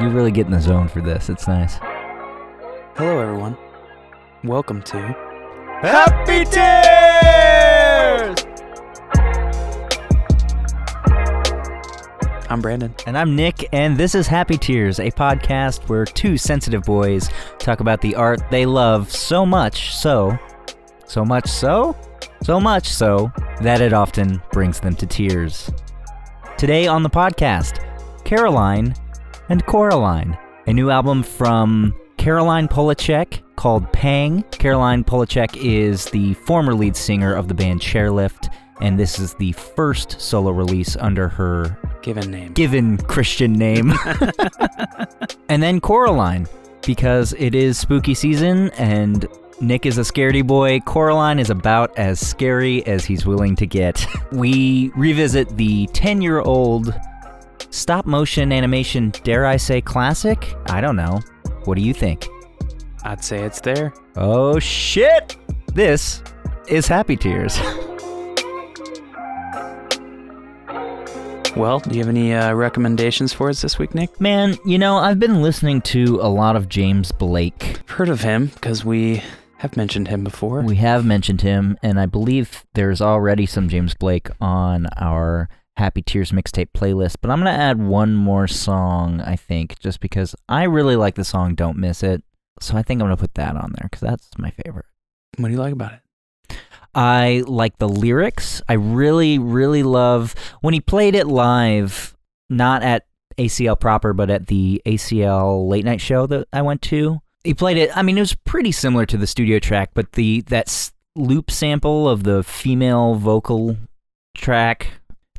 You really get in the zone for this. It's nice. Hello, everyone. Welcome to Happy Tears! I'm Brandon. And I'm Nick, and this is Happy Tears, a podcast where two sensitive boys talk about the art they love so much so that it often brings them to tears. Today on the podcast, Caroline and Coraline, a new album from Caroline Polachek called Pang. Caroline Polachek is the former lead singer of the band Chairlift, and this is the first solo release under her given Christian name. And then Coraline, because it is spooky season and Nick is a scaredy boy. Coraline is about as scary as he's willing to get. We revisit the 10-year-old stop-motion animation, dare I say classic? I don't know. What do you think? I'd say it's there. Oh, shit! This is Happy Tears. Well, do you have any recommendations for us this week, Nick? Man, you know, I've been listening to a lot of James Blake. I've heard of him, because we have mentioned him before. We have mentioned him, and I believe there's already some James Blake on our Happy Tears mixtape playlist, but I'm going to add one more song, I think, just because I really like the song Don't Miss It, so I think I'm going to put that on there, because that's my favorite. What do you like about it? I like the lyrics. I really, really love when he played it live, not at ACL proper, but at the ACL late night show that I went to. He played it. I mean, it was pretty similar to the studio track, but that loop sample of the female vocal track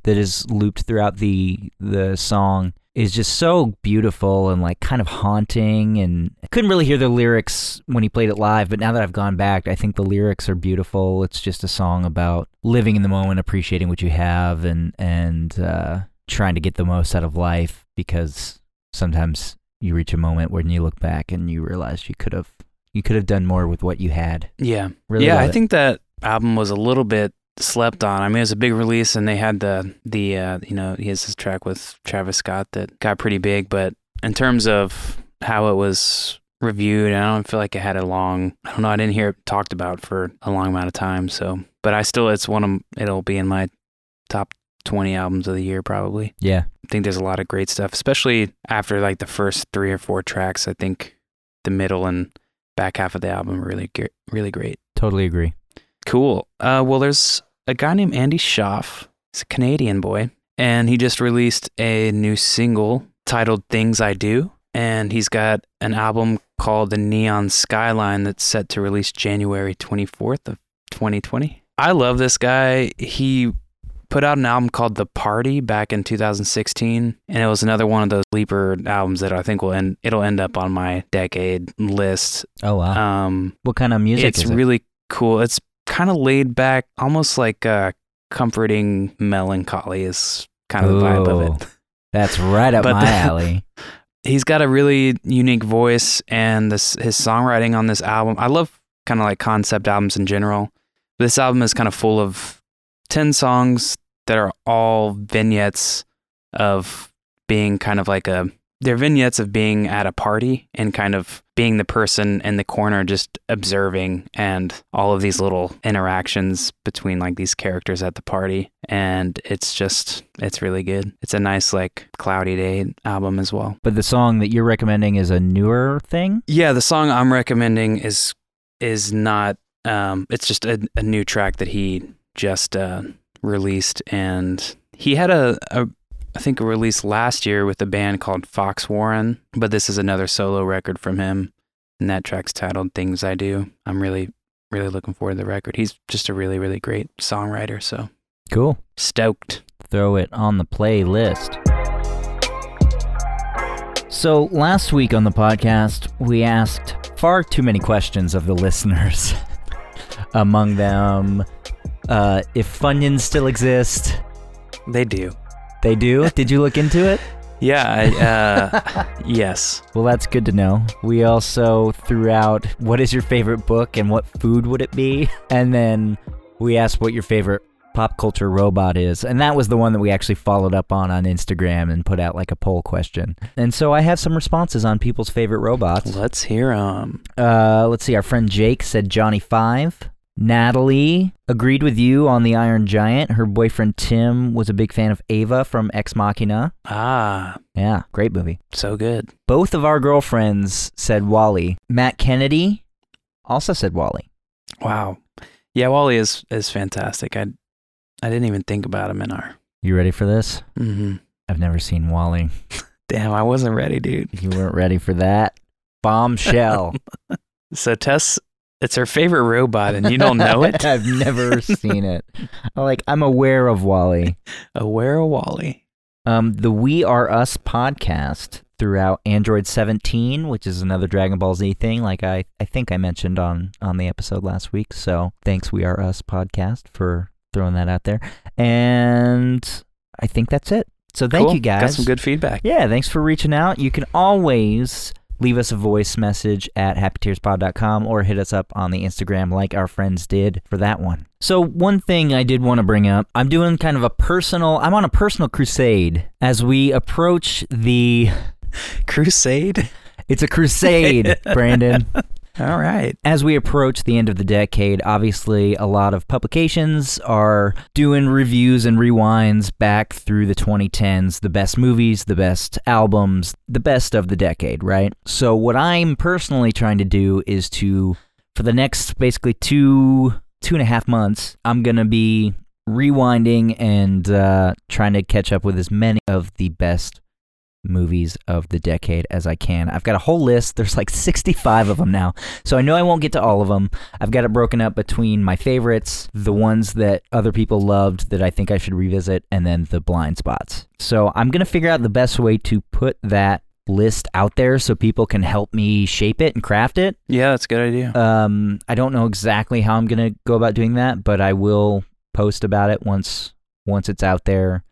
that is looped throughout the song is just so beautiful and like kind of haunting, and I couldn't really hear the lyrics when he played it live, but now that I've gone back, I think the lyrics are beautiful. It's just a song about living in the moment, appreciating what you have, and trying to get the most out of life, because sometimes you reach a moment when you look back and you realize you could have done more with what you had. Yeah. Really, yeah, I think that album was a little bit slept on. I mean, it was a big release, and they had he has this track with Travis Scott that got pretty big, but in terms of how it was reviewed, I don't feel like it had I didn't hear it talked about for a long amount of time, but it'll be in my top 20 albums of the year, probably. Yeah. I think there's a lot of great stuff, especially after like the first 3 or 4 tracks. I think the middle and back half of the album are really, really great. Totally agree. Cool. Well, there's a guy named Andy Shauf. He's a Canadian boy, and he just released a new single titled Things I Do, and he's got an album called The Neon Skyline that's set to release January 24th of 2020. I love this guy. He put out an album called The Party back in 2016, and it was another one of those sleeper albums that I think it'll end up on my decade list. Oh, wow. What kind of music is it? It's really cool. It's kind of laid back, almost like comforting melancholy is kind of the vibe of it. That's right up my alley. He's got a really unique voice, and his songwriting on this album. I love kind of like concept albums in general. This album is kind of full of 10 songs that are all vignettes of being kind of like they're vignettes of being at a party and kind of being the person in the corner just observing, and all of these little interactions between like these characters at the party. And it's really good. It's a nice like cloudy day album as well. But the song that you're recommending is a newer thing? Yeah, the song I'm recommending is not, it's just a new track that he just released. And he had a release last year with a band called Fox Warren, but this is another solo record from him, and that track's titled Things I Do. I'm really, really looking forward to the record. He's just a really, really great songwriter, so. Cool. Stoked. Throw it on the playlist. So last week on the podcast, we asked far too many questions of the listeners. Among them, if Funyuns still exist. They do. They do? Did you look into it? Yeah, yes. Well, that's good to know. We also threw out, what is your favorite book and what food would it be? And then we asked what your favorite pop culture robot is. And that was the one that we actually followed up on Instagram and put out like a poll question. And so I have some responses on people's favorite robots. Let's hear them. Let's see. Our friend Jake said Johnny Five. Natalie agreed with you on The Iron Giant. Her boyfriend Tim was a big fan of Ava from Ex Machina. Ah. Yeah, great movie. So good. Both of our girlfriends said WALL-E. Matt Kennedy also said WALL-E. Wow. Yeah, WALL-E is fantastic. I didn't even think about him in our... You ready for this? Mm-hmm. I've never seen WALL-E. Damn, I wasn't ready, dude. You weren't ready for that? Bombshell. So Tess... It's her favorite robot, and you don't know it? I've never seen it. I'm aware of WALL-E. Aware of WALL-E. The We Are Us podcast throughout Android 17, which is another Dragon Ball Z thing, like I think I mentioned on the episode last week. So thanks, We Are Us podcast, for throwing that out there. And I think that's it. So thank you guys. Got some good feedback. Yeah, thanks for reaching out. You can always... leave us a voice message at happytearspod.com or hit us up on the Instagram like our friends did for that one. So one thing I did want to bring up, I'm doing kind of I'm on a personal crusade as we approach the... Crusade? It's a crusade, Brandon. All right. As we approach the end of the decade, obviously a lot of publications are doing reviews and rewinds back through the 2010s, the best movies, the best albums, the best of the decade, right? So what I'm personally trying to do is to, for the next basically two and a half months, I'm going to be rewinding and trying to catch up with as many of the best movies of the decade as I can. I've got a whole list. There's 65 of them now. So I know I won't get to all of them. I've got it broken up between my favorites, the ones that other people loved that I think I should revisit, and then the blind spots. So I'm going to figure out the best way to put that list out there so people can help me shape it and craft it. Yeah, that's a good idea. I don't know exactly how I'm going to go about doing that, but I will post about it once it's out there.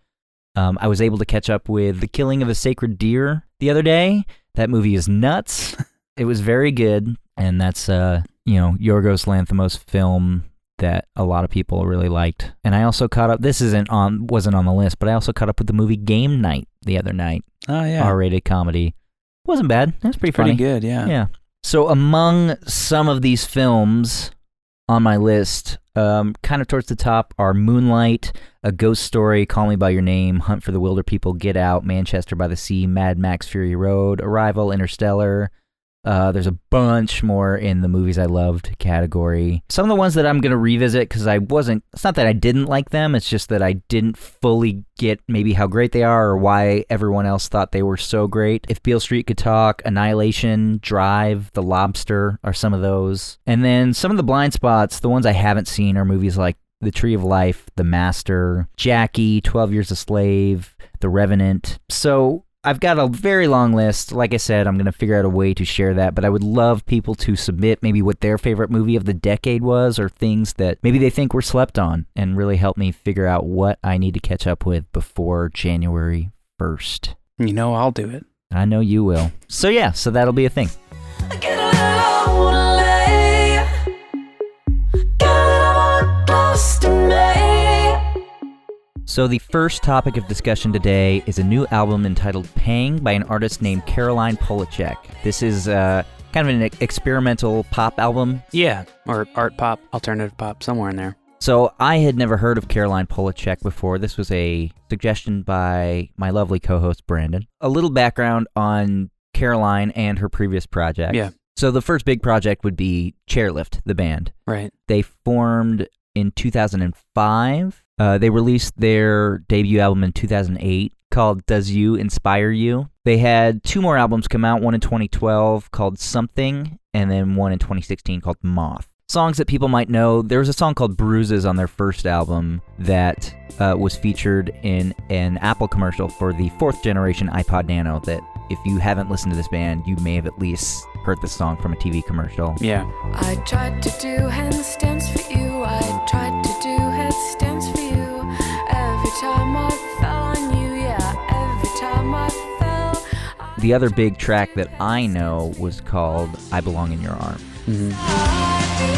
I was able to catch up with The Killing of a Sacred Deer the other day. That movie is nuts. It was very good. And that's, Yorgos Lanthimos' film that a lot of people really liked. And I also caught up, wasn't on the list, but I also caught up with the movie Game Night the other night. Oh, yeah. R-rated comedy. Wasn't bad. That's pretty funny. Pretty good, yeah. Yeah. So among some of these films on my list... kind of towards the top are Moonlight, A Ghost Story, Call Me By Your Name, Hunt for the Wilder People, Get Out, Manchester by the Sea, Mad Max Fury Road, Arrival, Interstellar. There's a bunch more in the movies I loved category. Some of the ones that I'm going to revisit because it's not that I didn't like them, it's just that I didn't fully get maybe how great they are or why everyone else thought they were so great. If Beale Street Could Talk, Annihilation, Drive, The Lobster are some of those. And then some of the blind spots, the ones I haven't seen are movies like The Tree of Life, The Master, Jackie, 12 Years a Slave, The Revenant. So... I've got a very long list. Like I said, I'm going to figure out a way to share that, but I would love people to submit maybe what their favorite movie of the decade was or things that maybe they think were slept on and really help me figure out what I need to catch up with before January 1st. You know I'll do it. I know you will. So yeah, so that'll be a thing. So the first topic of discussion today is a new album entitled Pang by an artist named Caroline Polachek. This is kind of an experimental pop album. Yeah, or art pop, alternative pop, somewhere in there. So I had never heard of Caroline Polachek before. This was a suggestion by my lovely co-host, Brandon. A little background on Caroline and her previous projects. Yeah. So the first big project would be Chairlift, the band. Right. They formed in 2005. They released their debut album in 2008 called Does You Inspire You? They had two more albums come out, one in 2012 called Something, and then one in 2016 called Moth. Songs that people might know, there was a song called Bruises on their first album that was featured in an Apple commercial for the 4th generation iPod Nano that if you haven't listened to this band, you may have at least heard this song from a TV commercial. Yeah. I tried to do handstands for you, I tried to do headstands for you. The other big track that I know was called I Belong in Your Arm. Mm-hmm.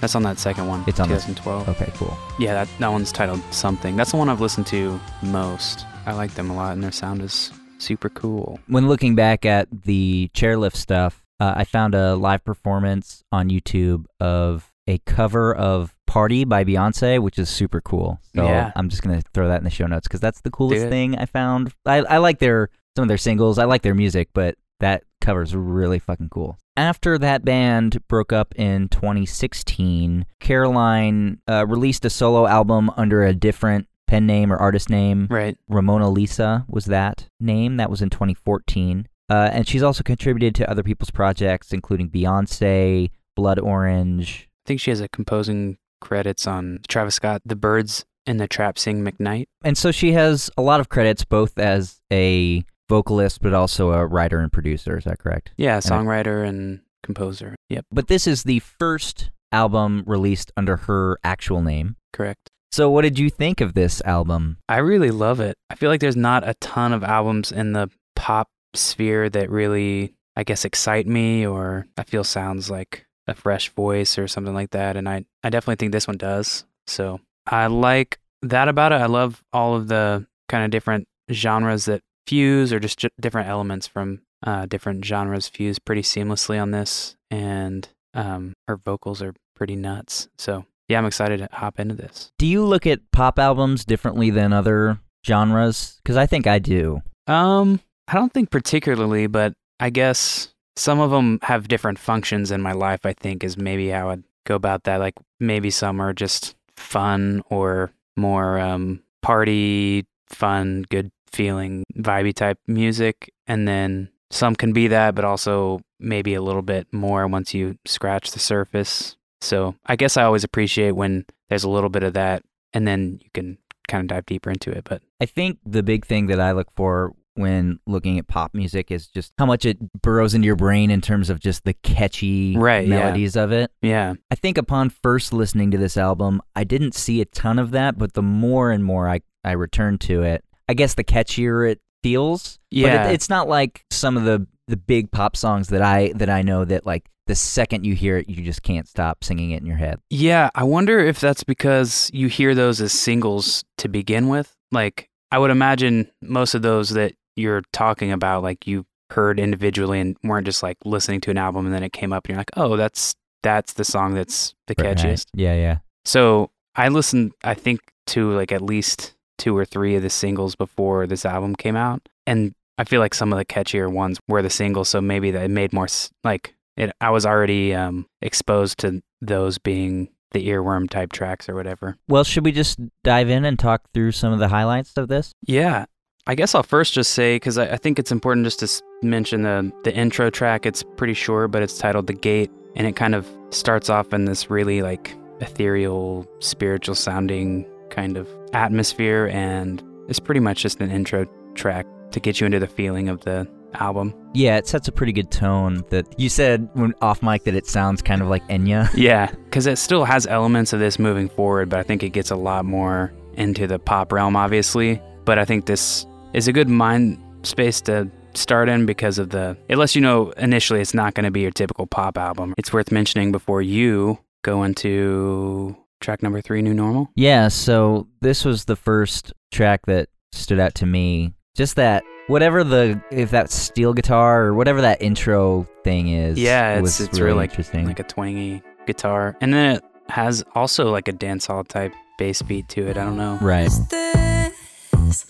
That's on that second one. It's on 2012. Okay, cool. Yeah, that one's titled Something. That's the one I've listened to most. I like them a lot, and their sound is super cool. When looking back at the Chairlift stuff, I found a live performance on YouTube of a cover of Party by Beyonce, which is super cool. So yeah. I'm just going to throw that in the show notes because that's the coolest thing I found. I like some of their singles. I like their music, but that cover's really fucking cool. After that band broke up in 2016, Caroline released a solo album under a different pen name or artist name. Right. Ramona Lisa was that name. That was in 2014. And she's also contributed to other people's projects, including Beyonce, Blood Orange. I think she has a composing credits on Travis Scott, The Birds, and The Trap Sing McKnight. And so she has a lot of credits, both as a vocalist, but also a writer and producer. Is that correct? Yeah, songwriter and composer. Yep. But this is the first album released under her actual name. Correct. So what did you think of this album? I really love it. I feel like there's not a ton of albums in the pop sphere that really, I guess, excite me, or I feel sounds like a fresh voice or something like that. And I definitely think this one does. So I like that about it. I love all of the kind of different genres that fuse, or just different elements from different genres fuse pretty seamlessly on this, and her vocals are pretty nuts. So yeah, I'm excited to hop into this. Do you look at pop albums differently than other genres? Because I think I do. I don't think particularly, but I guess some of them have different functions in my life, I think, is maybe how I'd go about that. Like maybe some are just fun or more party, fun, good feeling, vibey type music, and then some can be that, but also maybe a little bit more once you scratch the surface. So I guess I always appreciate when there's a little bit of that, and then you can kind of dive deeper into it. But I think the big thing that I look for when looking at pop music is just how much it burrows into your brain in terms of just the catchy melodies of it. Yeah. I think upon first listening to this album, I didn't see a ton of that, but the more and more I returned to it, I guess the catchier it feels. Yeah. But it's not like some of the big pop songs that I know that like the second you hear it, you just can't stop singing it in your head. Yeah. I wonder if that's because you hear those as singles to begin with. Like I would imagine most of those that you're talking about, like you heard individually and weren't just like listening to an album and then it came up and you're like, oh, that's the song that's the catchiest. Right. Yeah. So I listened, I think, to like at least 2 or 3 of the singles before this album came out, and I feel like some of the catchier ones were the singles, so maybe that it made more like it. I was already exposed to those being the earworm type tracks or whatever. Well, should we just dive in and talk through some of the highlights of this? Yeah. I guess I'll first just say, because I think it's important just to mention the intro track. It's pretty short, but it's titled The Gate, and it kind of starts off in this really like ethereal, spiritual sounding kind of atmosphere, and it's pretty much just an intro track to get you into the feeling of the album. Yeah, it sets a pretty good tone. That you said when off mic that it sounds kind of like Enya. Yeah, because it still has elements of this moving forward, but I think it gets a lot more into the pop realm, obviously. But I think this is a good mind space to start in because of it lets you know initially it's not going to be your typical pop album. It's worth mentioning before you go into track number 3, New Normal. Yeah, so this was the first track that stood out to me. Just that, if that steel guitar or whatever that intro thing is. Yeah, it's really interesting. Like a twangy guitar. And then it has also like a dancehall type bass beat to it. I don't know. Right. This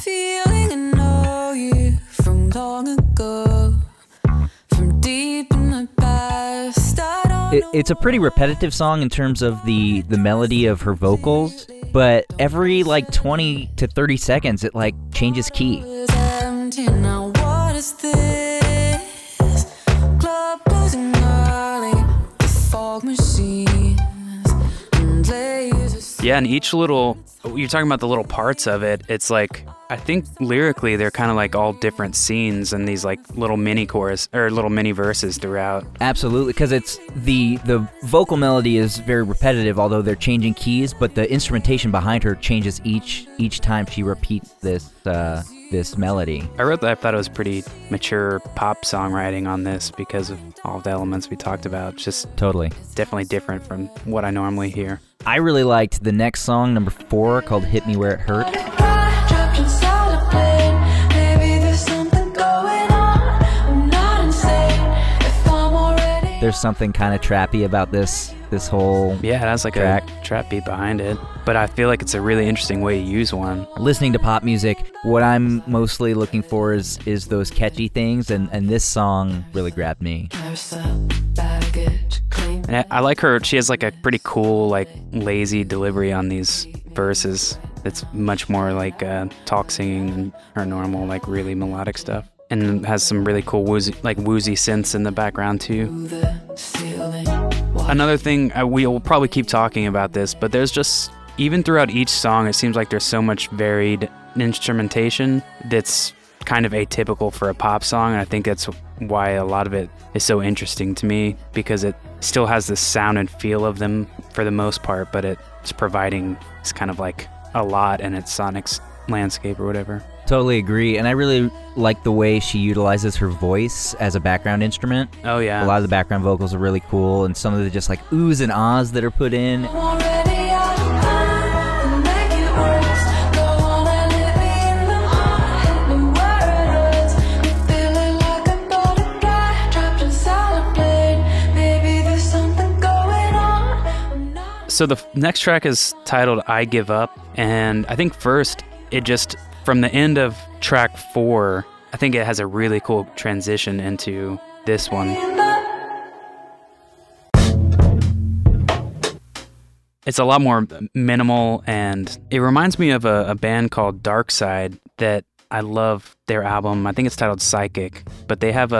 feeling I know you from long ago, from deep in my past. It's a pretty repetitive song in terms of the melody of her vocals, but every like 20 to 30 seconds it like changes key. Yeah, and each little, you're talking about the little parts of it, it's like, I think lyrically they're kind of like all different scenes and these like little mini chorus or little mini verses throughout. Absolutely, because it's the vocal melody is very repetitive, although they're changing keys, but the instrumentation behind her changes each time she repeats this this melody. I wrote that. I thought it was pretty mature pop songwriting on this because of all the elements we talked about. Just totally, definitely different from what I normally hear. I really liked the next song, number 4, called Hit Me Where It Hurt. There's something kind of trappy about this whole track. Yeah, it has like a trap beat behind it, but I feel like it's a really interesting way to use one. Listening to pop music, what I'm mostly looking for is those catchy things, and this song really grabbed me. And I like her. She has like a pretty cool, like lazy delivery on these verses. It's much more like talk singing than her normal, like really melodic stuff. And has some really cool woozy synths in the background too. Another thing, we'll probably keep talking about this, but there's just, even throughout each song, it seems like there's so much varied instrumentation that's kind of atypical for a pop song, and I think that's why a lot of it is so interesting to me, because it still has the sound and feel of them for the most part, but it's providing this kind of like a lot in its sonic landscape or whatever. Totally agree, and I really like the way she utilizes her voice as a background instrument. Oh yeah. A lot of the background vocals are really cool, and some of the just like oohs and ahs that are put in. So the next track is titled I Give Up, and I think first it just... From the end of track 4, I think it has a really cool transition into this one. It's a lot more minimal, and it reminds me of a band called Darkside that I love their album. I think it's titled Psychic, but they have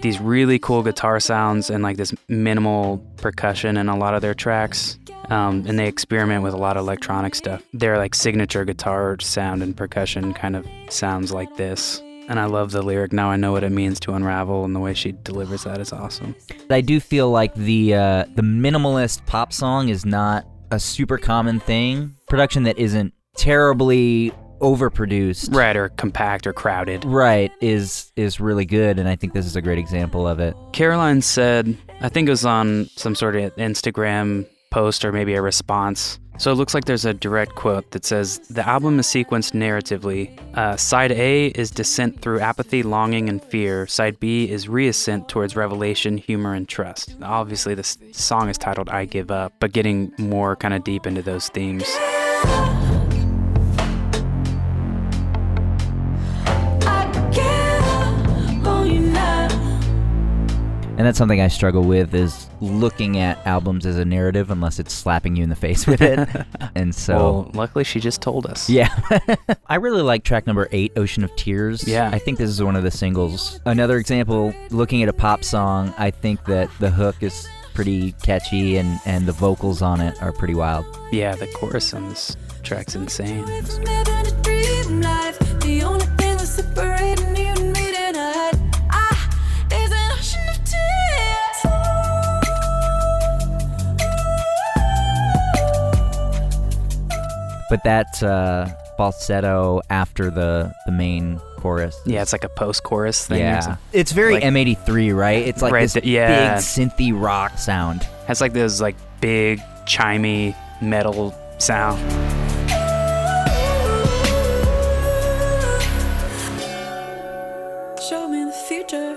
these really cool guitar sounds and like this minimal percussion in a lot of their tracks. And they experiment with a lot of electronic stuff. Their like signature guitar sound and percussion kind of sounds like this. And I love the lyric, now I know what it means to unravel, and the way she delivers that is awesome. I do feel like the minimalist pop song is not a super common thing. Production that isn't terribly overproduced. Right, or compact or crowded. Right, is really good, and I think this is a great example of it. Caroline said, I think it was on some sort of Instagram post or maybe a response. So it looks like there's a direct quote that says, the album is sequenced narratively. Side A is descent through apathy, longing, and fear. Side B is reascent towards revelation, humor, and trust. Obviously, this song is titled I Give Up, but getting more kind of deep into those themes. And that's something I struggle with, is looking at albums as a narrative unless it's slapping you in the face with it. And so... Well, luckily she just told us. Yeah. I really like track number 8, Ocean of Tears. Yeah. I think this is one of the singles. Another example, looking at a pop song, I think that the hook is pretty catchy and the vocals on it are pretty wild. Yeah, the chorus on this track's insane. But that falsetto after the main chorus. Yeah, it's like a post-chorus thing. Yeah. It's very like, M83, right? It's like this big synthy rock sound. Has like this like big chimey metal sound. Show me the future.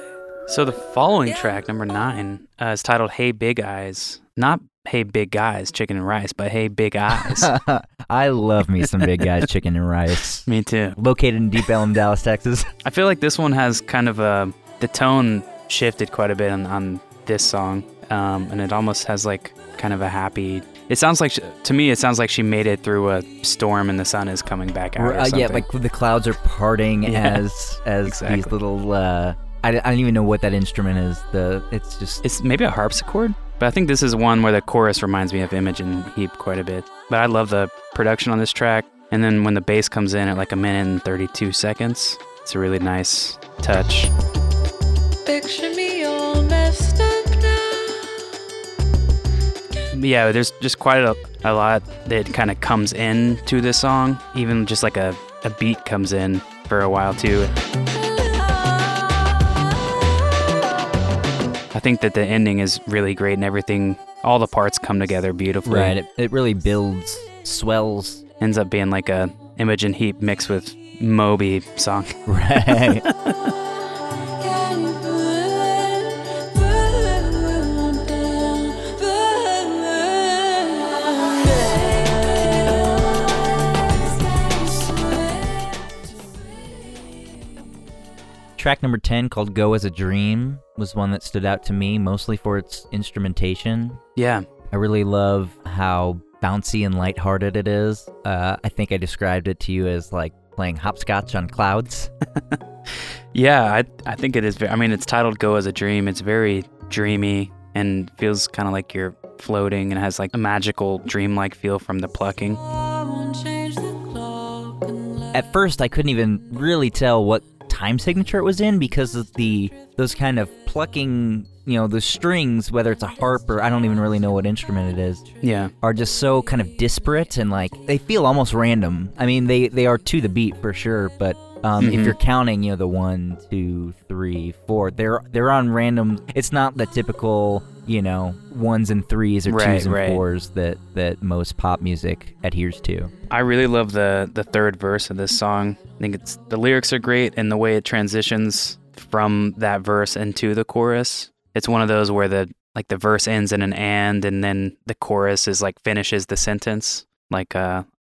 So the following track, number 9, is titled Hey Big Eyes. Not Hey Big Guys, Chicken and Rice, but Hey Big Eyes. I love me some Big Guys, Chicken and Rice. Me too. Located in Deep Ellum, Dallas, Texas. I feel like this one has kind of the tone shifted quite a bit on this song, and it almost has like kind of a happy... It sounds like, to me, it sounds like she made it through a storm and the sun is coming back out or something. Yeah, like the clouds are parting as exactly. These little... I don't even know what that instrument is. It's maybe a harpsichord? But I think this is one where the chorus reminds me of Imogen Heap quite a bit. But I love the production on this track. And then when the bass comes in at like 1 minute and 32 seconds, it's a really nice touch. Picture me all messed up now. Yeah, there's just quite a lot that kind of comes in to this song. Even just like a beat comes in for a while too. I think that the ending is really great and everything, all the parts come together beautifully. Right, it really builds, swells. Ends up being like a Imogen Heap mixed with Moby song. Right. Track number 10, called Go As a Dream, was one that stood out to me, mostly for its instrumentation. Yeah. I really love how bouncy and lighthearted it is. I think I described it to you as like playing hopscotch on clouds. Yeah, I think it is. I mean, it's titled Go As a Dream. It's very dreamy and feels kind of like you're floating, and has like a magical dreamlike feel from the plucking. At first, I couldn't even really tell what time signature it was in because of those kind of plucking, you know, those strings, whether it's a harp or I don't even really know what instrument it is. Yeah, are just so kind of disparate and like they feel almost random. I mean, they are to the beat for sure, but mm-hmm. if you're counting, you know, the 1, 2, 3, 4, they're on random. It's not the typical, you know, 1s and 3s or 2s and 4s that most pop music adheres to. I really love the third verse of this song. I think it's the lyrics are great, and the way it transitions from that verse into the chorus. It's one of those where the verse ends in an and then the chorus is like finishes the sentence. Like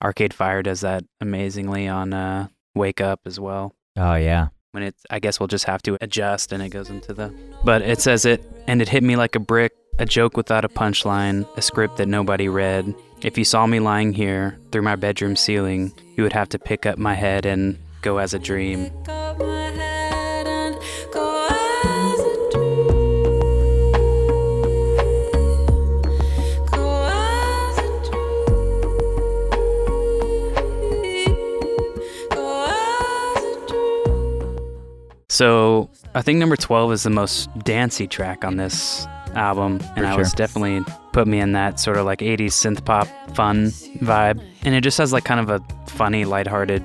Arcade Fire does that amazingly on Wake Up as well. Oh yeah. When it's, I guess we'll just have to adjust, and it goes into the... But it says it, and it hit me like a brick, a joke without a punchline, a script that nobody read. If you saw me lying here through my bedroom ceiling, you would have to pick up my head and go as a dream. So I think number 12 is the most dancey track on this album, and I was definitely put me in that sort of like 80s synth pop fun vibe, and it just has like kind of a funny, lighthearted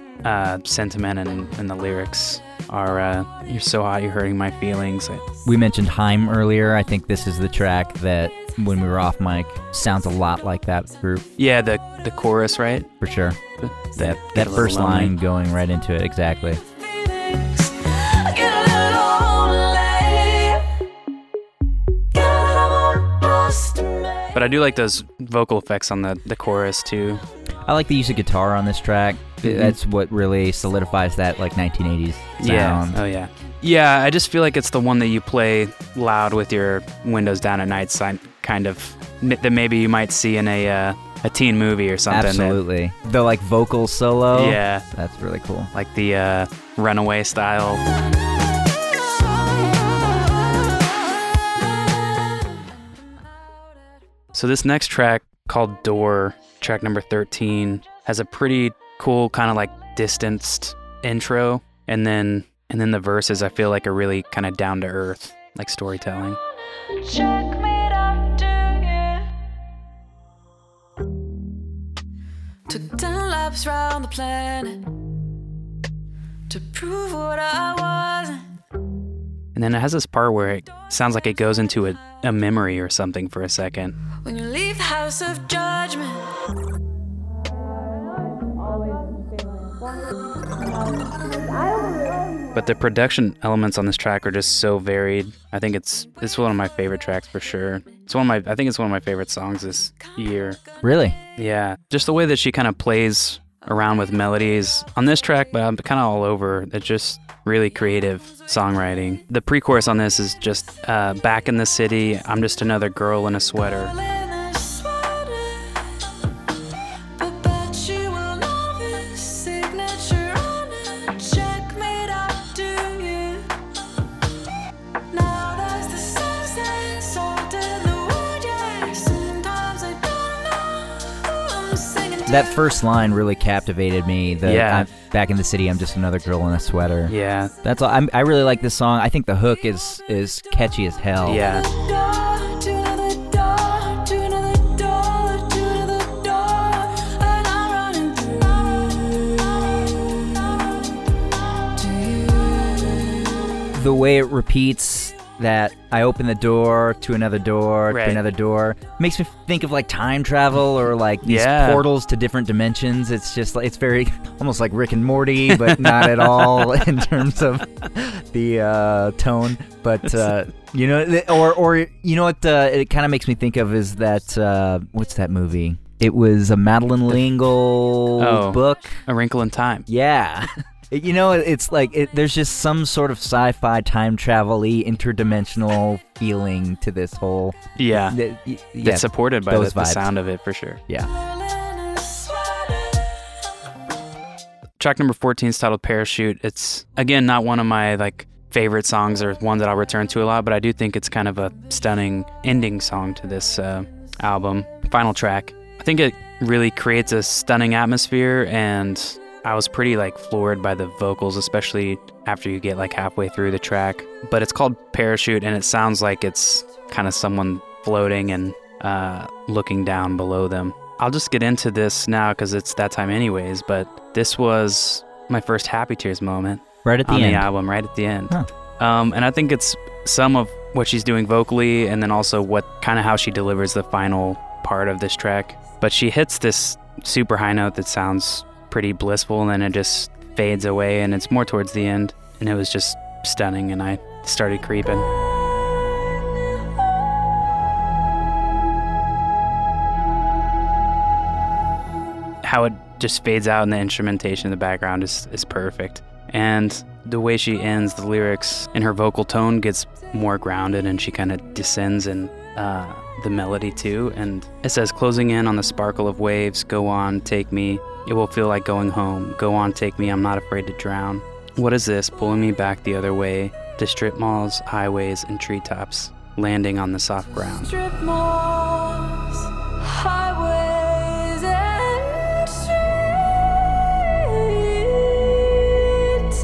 sentiment, and the lyrics are "You're so hot, you're hurting my feelings." We mentioned Haim earlier. I think this is the track that, when we were off mic, sounds a lot like that group. Yeah, the chorus, right? For sure. That first line going right into it, exactly. But I do like those vocal effects on the chorus too. I like the use of guitar on this track. Mm-hmm. That's what really solidifies that like 1980s sound. Yeah. Oh yeah. Yeah, I just feel like it's the one that you play loud with your windows down at night, kind of that maybe you might see in a teen movie or something. Absolutely. The like vocal solo. Yeah. That's really cool. Like the Runaway style. So this next track, called Door, track number 13, has a pretty cool kind of like distanced intro, and then the verses I feel like are really kind of down to earth, like storytelling. Took 10 laps round the planet to prove what I was. And then it has this part where it sounds like it goes into a memory or something for a second. When you leave House of Judgment. But the production elements on this track are just so varied. I think it's one of my favorite tracks for sure. I think it's one of my favorite songs this year. Really? Yeah. Just the way that she kind of plays around with melodies on this track, but I'm kind of all over. It's just really creative songwriting. The pre-chorus on this is just back in the city, I'm just another girl in a sweater. That first line really captivated me. Back in the city, I'm just another girl in a sweater. Yeah. That's all. I really like this song. I think the hook is catchy as hell. Yeah. the way it repeats that I open the door to another door to another door makes me think of like time travel or like these portals to different dimensions. It's just like, it's very almost like Rick and Morty, but not at all in terms of the tone. But you know, or you know what it kind of makes me think of is that what's that movie? It was a Madeleine L'Engle book, A Wrinkle in Time. Yeah. You know, it's like there's just some sort of sci-fi time travel-y interdimensional feeling to this whole... Yeah. It's supported by the sound of it, for sure. Yeah. Track number 14 is titled Parachute. It's, again, not one of my, like, favorite songs or one that I'll return to a lot, but I do think it's kind of a stunning ending song to this album. Final track. I think it really creates a stunning atmosphere, and... I was pretty like floored by the vocals, especially after you get like halfway through the track. But it's called Parachute, and it sounds like it's kind of someone floating and looking down below them. I'll just get into this now because it's that time anyways, but this was my first Happy Tears moment. Right at the end. On the album, right at the end. Huh. And I think it's some of what she's doing vocally and then also what kind of how she delivers the final part of this track. But she hits this super high note that sounds... pretty blissful, and then it just fades away, and it's more towards the end, and it was just stunning, and I started creeping. How it just fades out, and the instrumentation in the background is perfect, and the way she ends the lyrics and her vocal tone gets more grounded, and she kind of descends and the melody too, and it says, closing in on the sparkle of waves, go on, take me, it will feel like going home, go on, take me, I'm not afraid to drown, what is this, pulling me back the other way, to strip malls, highways, and treetops, landing on the soft ground. Strip malls, highways, and treetops.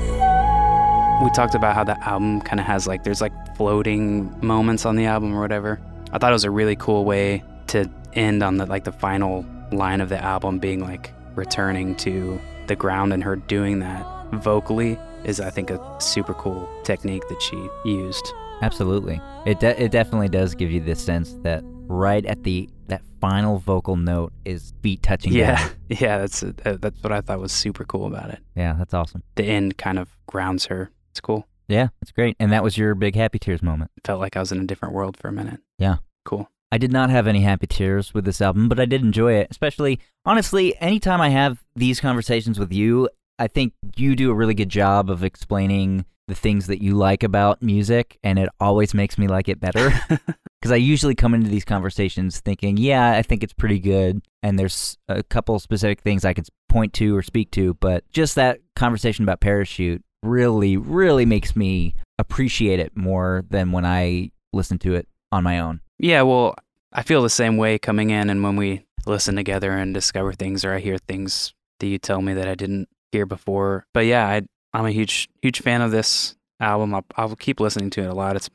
We talked about how the album kind of has like, there's like floating moments on the album or whatever. I thought it was a really cool way to end on the like the final line of the album being like returning to the ground, and her doing that vocally is I think a super cool technique that she used. Absolutely. It definitely does give you this sense that right at that final vocal note is feet touching down. Yeah, that's what I thought was super cool about it. Yeah, that's awesome. The end kind of grounds her. It's cool. Yeah, that's great. And that was your big Happy Tears moment. It felt like I was in a different world for a minute. Yeah. Cool. I did not have any happy tears with this album, but I did enjoy it. Especially, honestly, anytime I have these conversations with you, I think you do a really good job of explaining the things that you like about music, and it always makes me like it better. Because I usually come into these conversations thinking, yeah, I think it's pretty good, and there's a couple specific things I could point to or speak to, but just that conversation about Parachute really, really makes me appreciate it more than when I listen to it on my own. Yeah, well, I feel the same way coming in, and when we listen together and discover things, or I hear things that you tell me that I didn't hear before. But yeah, I'm a huge fan of this album. I'll keep listening to it a lot. It's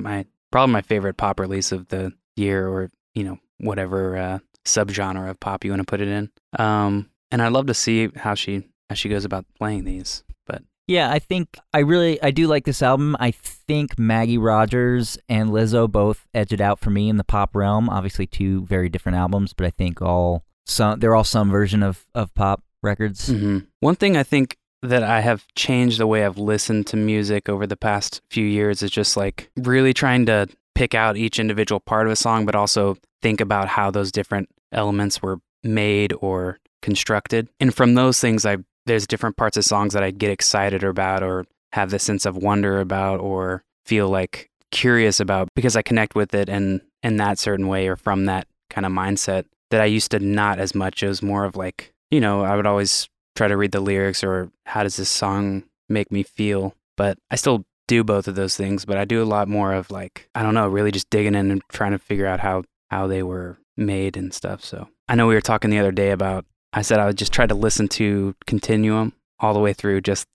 probably my favorite pop release of the year, or, you know, whatever subgenre of pop you want to put it in. And I'd love to see how she goes about playing these, but... Yeah, I think I do like this album. I think Maggie Rogers and Lizzo both edge it out for me in the pop realm. Obviously, two very different albums, but I think they're all some version of pop records. Mm-hmm. One thing I think that I have changed the way I've listened to music over the past few years is just like really trying to pick out each individual part of a song, but also think about how those different elements were made or constructed. And from those things, there's different parts of songs that I get excited about or have this sense of wonder about or feel like curious about because I connect with it and in that certain way or from that kind of mindset that I used to not as much. It was more of like, you know, I would always try to read the lyrics or how does this song make me feel? But I still do both of those things, but I do a lot more of like, I don't know, really just digging in and trying to figure out how they were made and stuff. So I know we were talking the other day about I said I would just try to listen to Continuum all the way through, just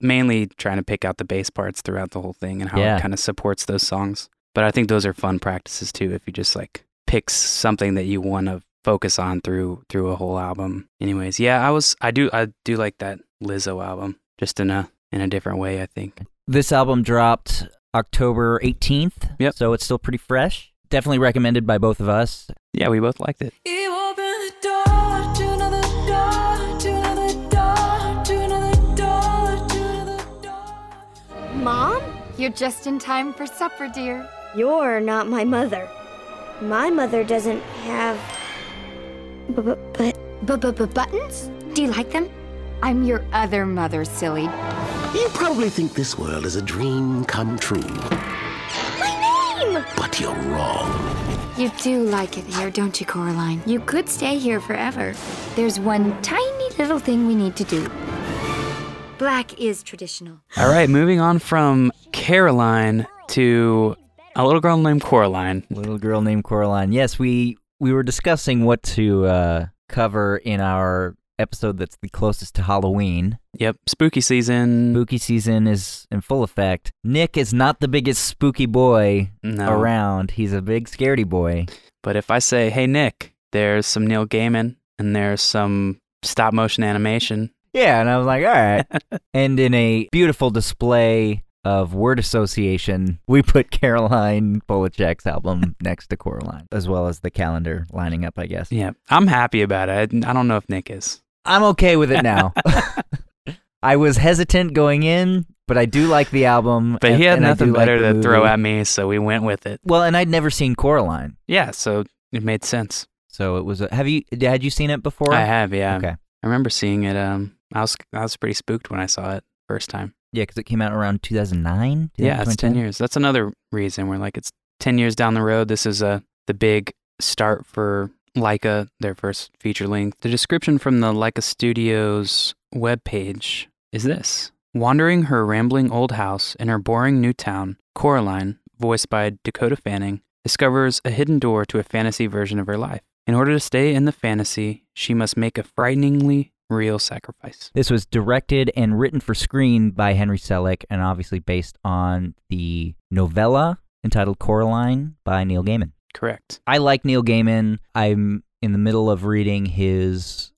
mainly trying to pick out the bass parts throughout the whole thing and how it kind of supports those songs. But I think those are fun practices too, if you just like pick something that you want to focus on through a whole album. Anyways, yeah, I do like that Lizzo album, just in a different way, I think. This album dropped October 18th. Yep. So it's still pretty fresh. Definitely recommended by both of us. Yeah, we both liked it. You opened the door to another door, to another door, to another door, to another door. Mom, you're just in time for supper, dear. You're not my mother. My mother doesn't have buttons? Do you like them? I'm your other mother, silly. You probably think this world is a dream come true. My name! But you're wrong. You do like it here, don't you, Coraline? You could stay here forever. There's one tiny little thing we need to do. Black is traditional. All right, moving on from Caroline to a little girl named Coraline. Little girl named Coraline. Yes, we were discussing what to cover in our episode that's the closest to Halloween. Yep, spooky season. Spooky season is in full effect. Nick is not the biggest spooky boy around. He's a big scaredy boy. But if I say, hey, Nick, there's some Neil Gaiman and there's some stop-motion animation. Yeah, and I was like, all right. And in a beautiful display of word association, we put Caroline Polachek's album next to Coraline, as well as the calendar lining up, I guess. Yeah, I'm happy about it. I don't know if Nick is. I'm okay with it now. I was hesitant going in, but I do like the album. But he had nothing better to throw at me, so we went with it. Well, and I'd never seen Coraline. Yeah, so it made sense. So it was. Had you seen it before? I have, yeah. Okay. I remember seeing it. I was pretty spooked when I saw it first time. Yeah, because it came out around 2009? Yeah, it's 10 years. That's another reason we're like, it's 10 years down the road. This is the big start for Laika, their first feature length. The description from the Laika Studios webpage is this. Wandering her rambling old house in her boring new town, Coraline, voiced by Dakota Fanning, discovers a hidden door to a fantasy version of her life. In order to stay in the fantasy, she must make a frighteningly real sacrifice. This was directed and written for screen by Henry Selick and obviously based on the novella entitled Coraline by Neil Gaiman. Correct. I like Neil Gaiman. I'm in the middle of reading his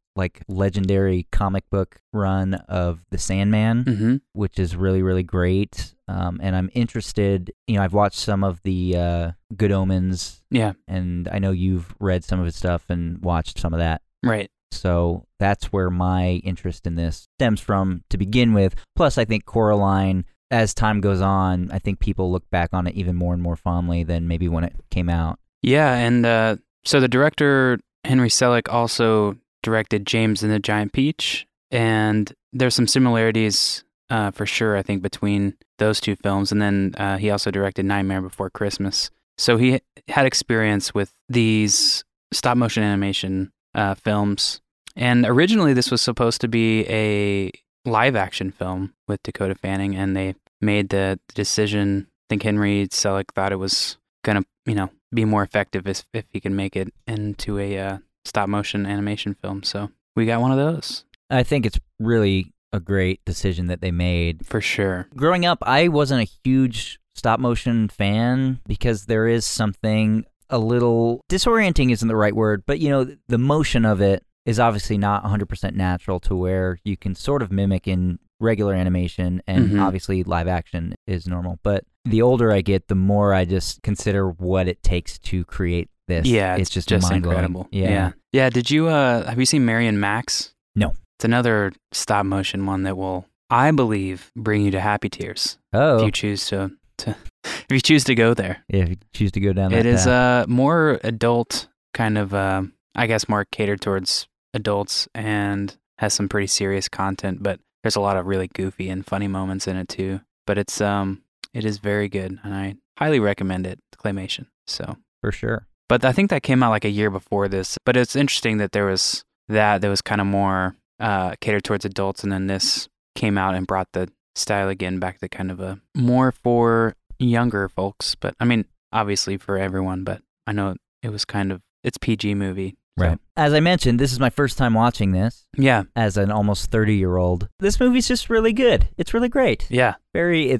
legendary comic book run of The Sandman, which is really, really great. And I'm interested, I've watched some of the Good Omens. Yeah. And I know you've read some of his stuff and watched some of that. Right. So that's where my interest in this stems from to begin with. Plus, I think Coraline, as time goes on, I think people look back on it even more and more fondly than maybe when it came out. Yeah, and so the director, Henry Selick, also directed James and the Giant Peach, and there's some similarities for sure, I think, between those two films. And then he also directed Nightmare Before Christmas. So he had experience with these stop-motion animation films. And originally this was supposed to be a live action film with Dakota Fanning, and they made the decision. I think Henry Selick thought it was going to, be more effective if he can make it into a stop motion animation film. So we got one of those. I think it's really a great decision that they made. For sure. Growing up, I wasn't a huge stop motion fan because there is something a little disorienting isn't the right word, but the motion of it is obviously not 100% natural to where you can sort of mimic in regular animation, and obviously live action is normal. But the older I get, the more I just consider what it takes to create this. Yeah, it's just incredible. Yeah. Yeah. Did you have you seen Mary and Max? No. It's another stop motion one that will, I believe, bring you to happy tears. Oh, if you choose to if you choose to go there. Yeah, if you choose to go down that path. It is more adult kind of, I guess more catered towards adults and has some pretty serious content, but there's a lot of really goofy and funny moments in it too. But it's it is very good, and I highly recommend it, claymation. So for sure. But I think that came out a year before this. But it's interesting that there was that was kind of more catered towards adults, and then this came out and brought the style again back to kind of a more for younger folks, but I mean obviously for everyone, but I know it was kind of, it's PG movie, so. Right, as I mentioned, this is my first time watching this as an almost 30-year-old. This movie's just really good. It's really great. It's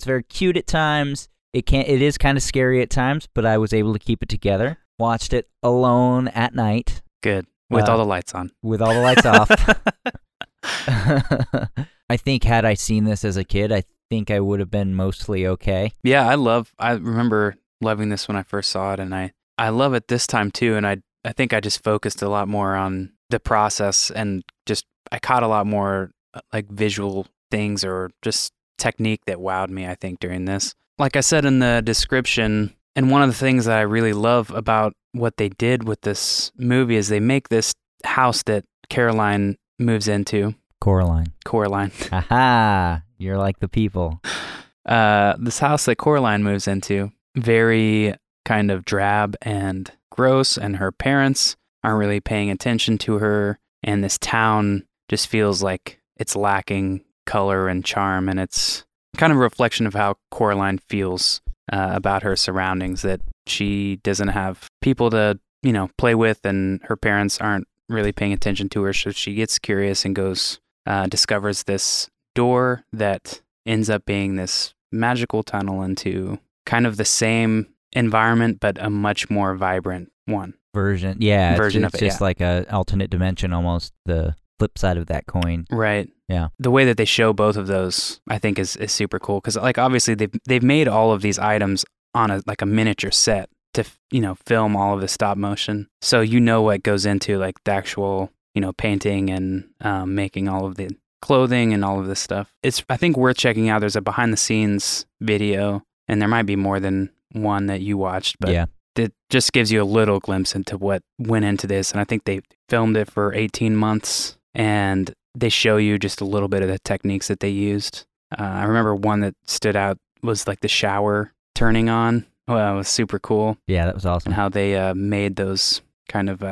very cute at times. It is kind of scary at times, but I was able to keep it together. Watched it alone at night, good, with all the lights on, with all the lights off. I think had I seen this as a kid, I think I would have been mostly okay. Yeah, I remember loving this when I first saw it, and I love it this time too, and I think I just focused a lot more on the process, and just I caught a lot more like visual things or just technique that wowed me, I think, during this. Like I said in the description, and one of the things that I really love about what they did with this movie is they make this house that Caroline moves into. Coraline. Aha! You're like the people. This house that Coraline moves into, very kind of drab and gross, and her parents aren't really paying attention to her, and this town just feels like it's lacking color and charm, and it's kind of a reflection of how Coraline feels about her surroundings, that she doesn't have people to, you know, play with, and her parents aren't really paying attention to her, so she gets curious and goes, discovers this door that ends up being this magical tunnel into kind of the same environment, but a much more vibrant one. Version of it, like an alternate dimension, almost the flip side of that coin. Right. Yeah. The way that they show both of those, I think, is super cool, because like obviously they've made all of these items on a miniature set to film all of the stop motion, so what goes into like the actual painting and making all of the clothing and all of this stuff. It's, I think, worth checking out. There's a behind the scenes video, and there might be more than one that you watched, but yeah, it just gives you a little glimpse into what went into this. And I think they filmed it for 18 months, and they show you just a little bit of the techniques that they used. I remember one that stood out was like the shower turning on. Well, it was super cool. Yeah, that was awesome. And how they made those kind of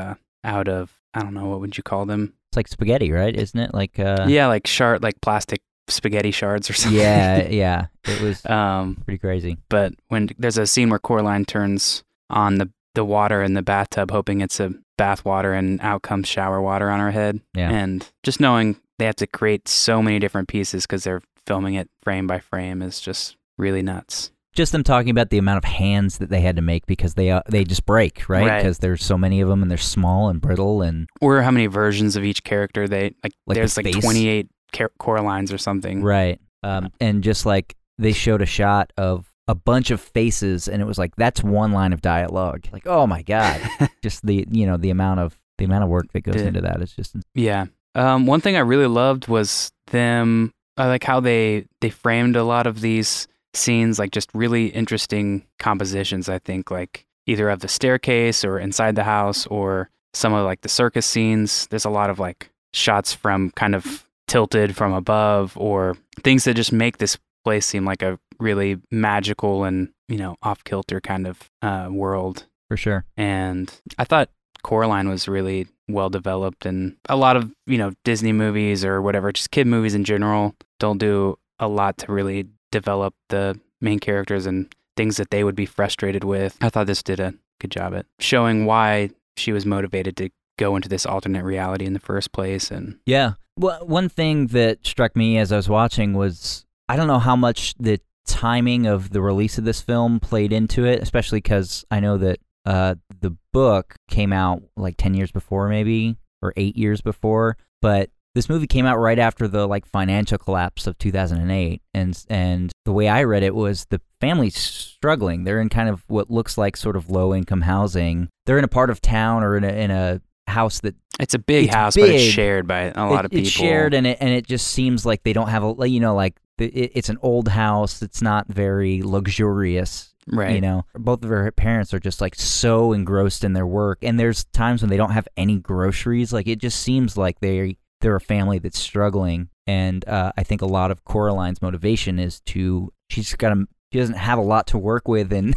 out of, I don't know, what would you call them? It's like spaghetti, right? Isn't it? Like yeah, like shard, like plastic spaghetti shards or something. Yeah. It was pretty crazy. But when there's a scene where Coraline turns on the water in the bathtub, hoping it's a bath water, and out comes shower water on her head. Yeah. And just knowing they have to create so many different pieces because they're filming it frame by frame is just really nuts. Just them talking about the amount of hands that they had to make, because they just break, right? Because there's so many of them, and they're small and brittle, and or how many versions of each character they like there's the 28 Coralines or something, right? And just like they showed a shot of a bunch of faces, and it was like that's one line of dialogue. Like, oh my god, just the amount of work that goes into that is just yeah. One thing I really loved was them. I like how they framed a lot of these scenes, like just really interesting compositions, I think, like either of the staircase or inside the house or some of like the circus scenes. There's a lot of like shots from kind of tilted from above or things that just make this place seem like a really magical and, off-kilter kind of world. For sure. And I thought Coraline was really well-developed, and a lot of, Disney movies or whatever, just kid movies in general, don't do a lot to really develop the main characters and things that they would be frustrated with. I thought this did a good job at showing why she was motivated to go into this alternate reality in the first place. And yeah. Well, one thing that struck me as I was watching was, I don't know how much the timing of the release of this film played into it, especially because I know that the book came out like 10 years before maybe, or 8 years before, but this movie came out right after the financial collapse of 2008, and the way I read it was the family's struggling. They're in kind of what looks like sort of low-income housing. They're in a part of town or in a house that... It's a big house, but it's shared by a lot of people. It's shared, and it just seems like they don't have it's an old house. It's not very luxurious. Right. Both of her parents are just like so engrossed in their work, and there's times when they don't have any groceries. Like, it just seems like they're a family that's struggling, and I think a lot of Coraline's motivation is she doesn't have a lot to work with, and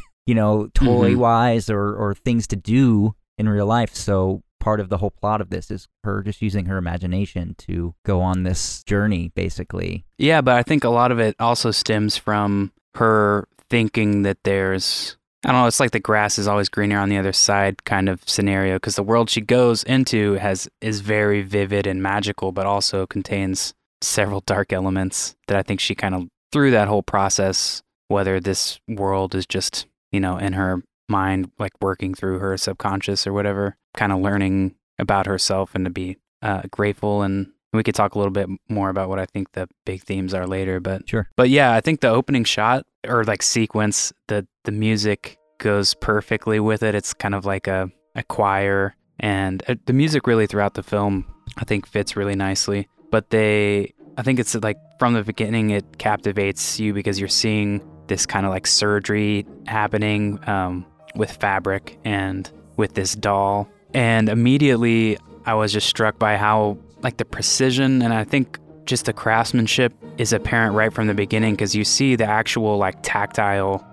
toy-wise or things to do in real life. So part of the whole plot of this is her just using her imagination to go on this journey, basically. Yeah, but I think a lot of it also stems from her thinking that there's, it's like the grass is always greener on the other side kind of scenario, because the world she goes into is very vivid and magical, but also contains several dark elements that I think she kind of, through that whole process, whether this world is just, in her mind, like working through her subconscious or whatever, kind of learning about herself and to be grateful and And we could talk a little bit more about what I think the big themes are later. But sure. But yeah, I think the opening shot or like sequence, the music goes perfectly with it. It's kind of like a choir, and the music really throughout the film, I think, fits really nicely. But I think it's like from the beginning, it captivates you because you're seeing this kind of like surgery happening with fabric and with this doll. And immediately I was just struck by how like the precision, and I think just the craftsmanship is apparent right from the beginning, because you see the actual like tactile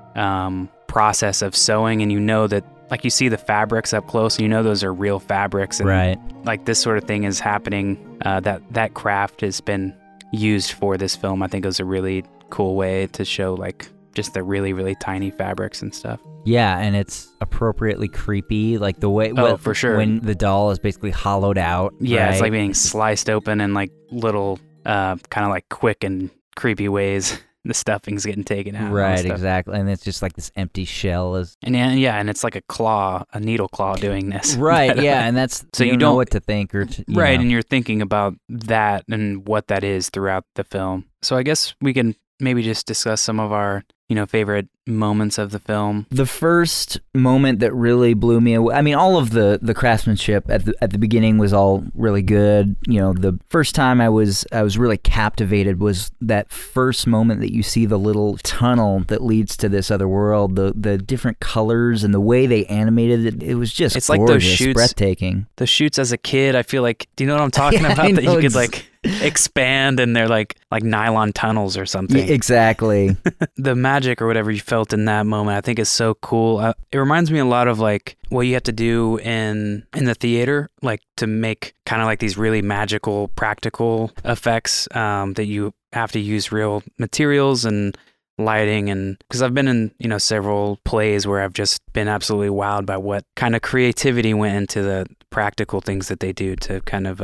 process of sewing, and you know that like you see the fabrics up close and you know those are real fabrics. And, right. Like this sort of thing is happening. That craft has been used for this film. I think it was a really cool way to show like just the really, really tiny fabrics and stuff. Yeah, and it's appropriately creepy, like the way for sure. When the doll is basically hollowed out. Yeah, right? It's like being sliced open in like little kind of like quick and creepy ways. The stuffing's getting taken out. Right, and exactly. And it's just like this empty shell is. And it's like a needle claw doing this. Right, yeah, and that's, so you don't know what to think. Right, and you're thinking about that and what that is throughout the film. So I guess we can maybe just discuss some of our, favorite moments of the film. The first moment that really blew me away, I mean, all of the craftsmanship at the beginning was all really good. The first time I was really captivated was that first moment that you see the little tunnel that leads to this other world, the different colors and the way they animated it. It was just gorgeous, like those shoots, breathtaking. The shoots as a kid, I feel like, do you know what I'm talking about? That you could like expand, and they're like nylon tunnels or something. Yeah, exactly. The magic or whatever you felt in that moment, I think, is so cool. It reminds me a lot of like what you have to do in the theater, like to make kind of like these really magical practical effects that you have to use real materials and lighting, and because I've been in several plays where I've just been absolutely wowed by what kind of creativity went into the practical things that they do to kind of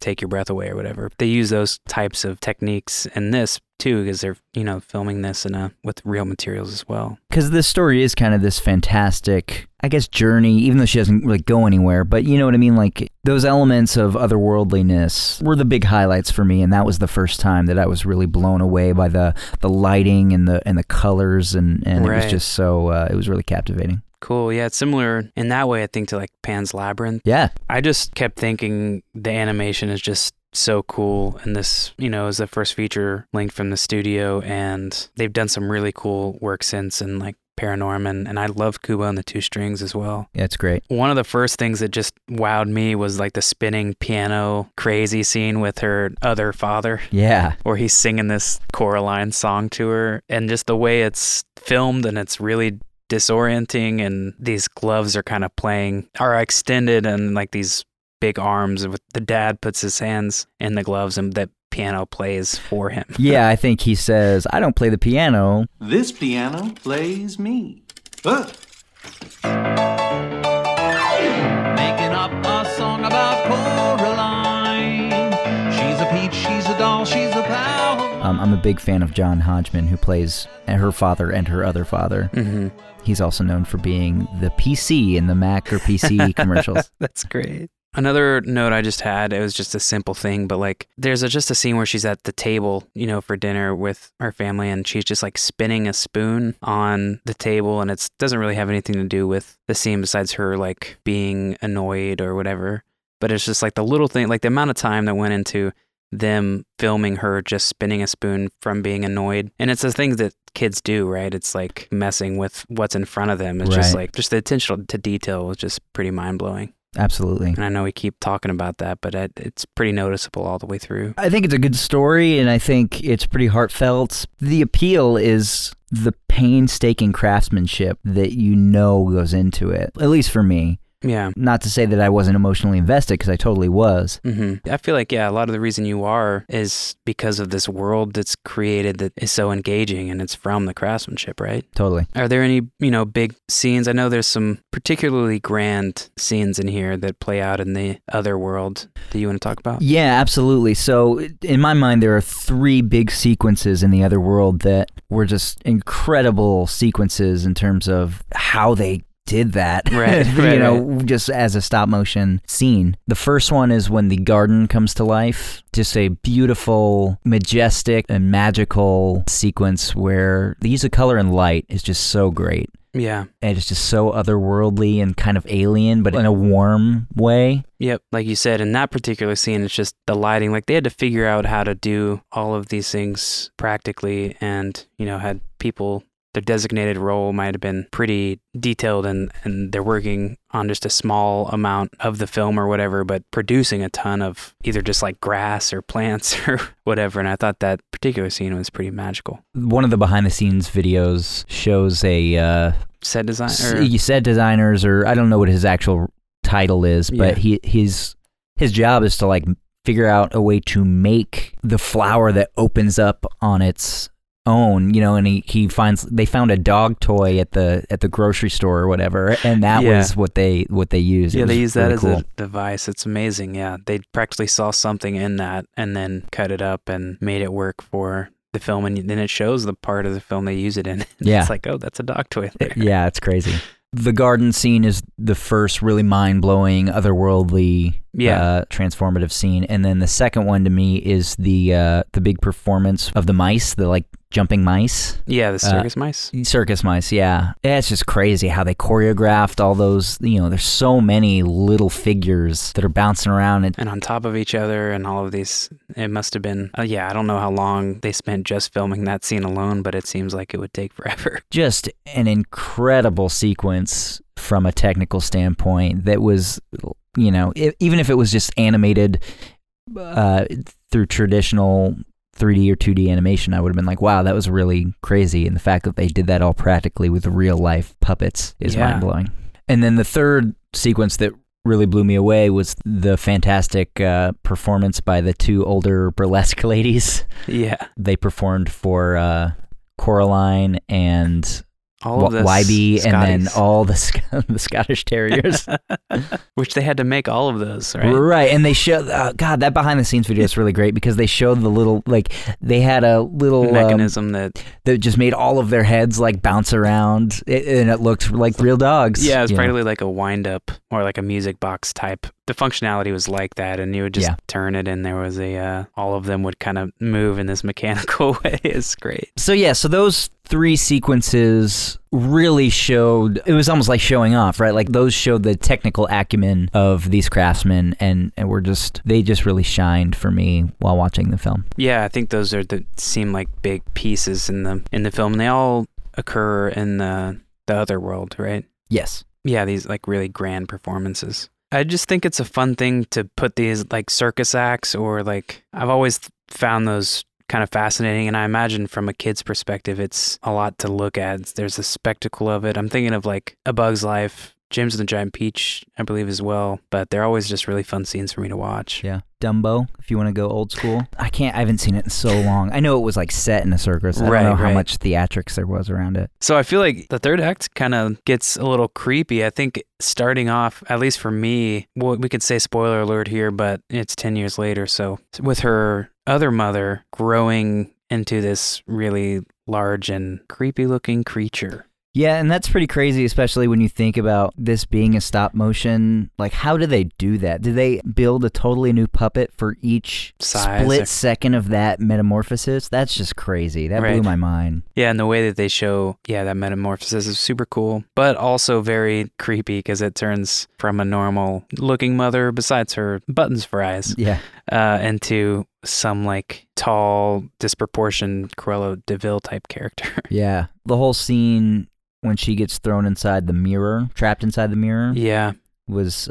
take your breath away or whatever. They use those types of techniques in this too, because they're filming this with real materials as well. Because this story is kind of this fantastic, I guess, journey, even though she doesn't really go anywhere. But you know what I mean? Like those elements of otherworldliness were the big highlights for me, and that was the first time that I was really blown away by the lighting and the colors, and right. It was just so it was really captivating. Cool. Yeah, it's similar in that way, I think, to like Pan's Labyrinth. Yeah. I just kept thinking the animation is just so cool. And this, is the first feature length from the studio, and they've done some really cool work since, and like Paranorman. And I love Kubo and the Two Strings as well. Yeah, it's great. One of the first things that just wowed me was like the spinning piano crazy scene with her other father. Yeah. Where he's singing this Coraline song to her, and just the way it's filmed, and it's really disorienting, and these gloves are kind of extended, and like these big arms with the dad puts his hands in the gloves, and that piano plays for him. Yeah, I think he says, "I don't play the piano. This piano plays me." Making up a song about Coraline. She's a peach, she's a doll, she's a pal. I'm a big fan of John Hodgman, who plays her father and her other father. Mm-hmm. He's also known for being the PC in the Mac or PC commercials. That's great. Another note I just had, it was just a simple thing, but like there's just a scene where she's at the table, for dinner with her family, and she's just like spinning a spoon on the table, and it doesn't really have anything to do with the scene besides her like being annoyed or whatever. But it's just like the little thing, like the amount of time that went into them filming her just spinning a spoon from being annoyed. And it's the things that kids do, right? It's like messing with what's in front of them. It's right. just the attention to detail was just pretty mind-blowing. Absolutely. And I know we keep talking about that, but it's pretty noticeable all the way through. I think it's a good story, and I think it's pretty heartfelt. The appeal is the painstaking craftsmanship that goes into it, at least for me. Yeah. Not to say that I wasn't emotionally invested, because I totally was. Mm-hmm. I feel like, yeah, a lot of the reason you are is because of this world that's created that is so engaging, and it's from the craftsmanship, right? Totally. Are there any, big scenes? I know there's some particularly grand scenes in here that play out in the other world that you want to talk about? Yeah, absolutely. So in my mind, there are three big sequences in the other world that were just incredible sequences in terms of how they did that, right, right. Just as a stop motion scene. The first one is when the garden comes to life, just a beautiful, majestic and magical sequence where the use of color and light is just so great. Yeah. And it's just so otherworldly and kind of alien, but in a warm way. Yep. Like you said, in that particular scene, it's just the lighting. Like, they had to figure out how to do all of these things practically, and, you know, had people, their designated role might have been pretty detailed, and they're working on just a small amount of the film or whatever, but producing a ton of either just like grass or plants or whatever. And I thought that particular scene was pretty magical. One of the behind the scenes videos shows a set designer, set designers, or I don't know what his actual title is, but yeah, his job is to like figure out a way to make the flower that opens up on its own, you know, and they found a dog toy at the grocery store or whatever, and that was what they used. Yeah, they used that as a device. It's amazing. Yeah, they practically saw something in that and then cut it up and made it work for the film, and then it shows the part of the film they use it in. Yeah, it's like, oh, that's a dog toy there. Yeah, it's crazy. The garden scene is the first really mind-blowing, otherworldly, transformative scene. And then the second one to me is the big performance of the mice, the like jumping mice. Yeah, the circus mice. Circus mice, yeah. It's just crazy how they choreographed all those, you know, there's so many little figures that are bouncing around. And on top of each other and all of these, it must have been, I don't know how long they spent just filming that scene alone, but it seems like it would take forever. Just an incredible sequence from a technical standpoint that was, you know, even if it was just animated through traditional 3D or 2D animation, I would have been like, wow, that was really crazy. And the fact that they did that all practically with real life puppets is mind-blowing. And then the third sequence that really blew me away was the fantastic performance by the two older burlesque ladies. Yeah. They performed for Coraline and all of the YB, and then all the Scottish Terriers. Which they had to make all of those, right? Right, and they showed, God, that behind-the-scenes video is really great because they showed the little, like, they had a little mechanism that just made all of their heads, like, bounce around, and it looked like real dogs. Yeah, it was probably like a wind-up or like a music box type. The functionality was like that, and you would just turn it, and there was a, all of them would kind of move in this mechanical way. It's great. So, yeah, so those three sequences really showed, it was almost like showing off, right? Like those showed the technical acumen of these craftsmen, and they just really shined for me while watching the film. Yeah, I think those seem like big pieces in the film. And they all occur in the other world, right? Yes. Yeah, these like really grand performances. I just think it's a fun thing to put these like circus acts, or like, I've always found those kind of fascinating, and I imagine from a kid's perspective it's a lot to look at. There's the spectacle of it. I'm thinking of like A Bug's Life, James and the Giant Peach, I believe, as well, but they're always just really fun scenes for me to watch. Yeah. Dumbo, if you want to go old school. I haven't seen it in so long. I know it was like set in a circus. I don't know how much theatrics there was around it. So I feel like the third act kind of gets a little creepy. I think starting off, at least for me, well, we could say spoiler alert here, but it's 10 years later. So with her other mother growing into this really large and creepy looking creature. Yeah, and that's pretty crazy, especially when you think about this being a stop motion. Like, how do they do that? Do they build a totally new puppet for each split second of that metamorphosis? That's just crazy. That blew my mind. Yeah, and the way that they show, that metamorphosis is super cool, but also very creepy because it turns from a normal looking mother, besides her buttons for eyes, into some like tall, disproportioned Cruella de Vil type character. Yeah, the whole scene when she gets trapped inside the mirror, was